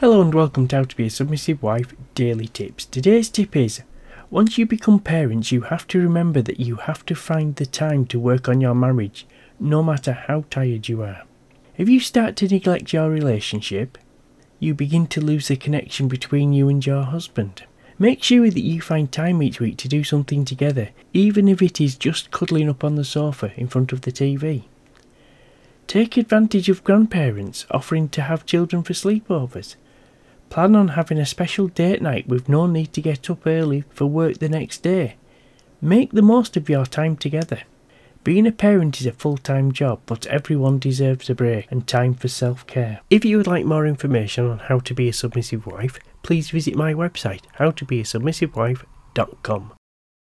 Hello and welcome to How to Be a Submissive Wife Daily Tips. Today's tip is, once you become parents you have to remember that you have to find the time to work on your marriage, no matter how tired you are. If you start to neglect your relationship, you begin to lose the connection between you and your husband. Make sure that you find time each week to do something together, even if it is just cuddling up on the sofa in front of the TV. Take advantage of grandparents offering to have children for sleepovers. Plan on having a special date night with no need to get up early for work the next day. Make the most of your time together. Being a parent is a full-time job, but everyone deserves a break and time for self-care. If you would like more information on how to be a submissive wife, please visit my website, howtobeasubmissivewife.com.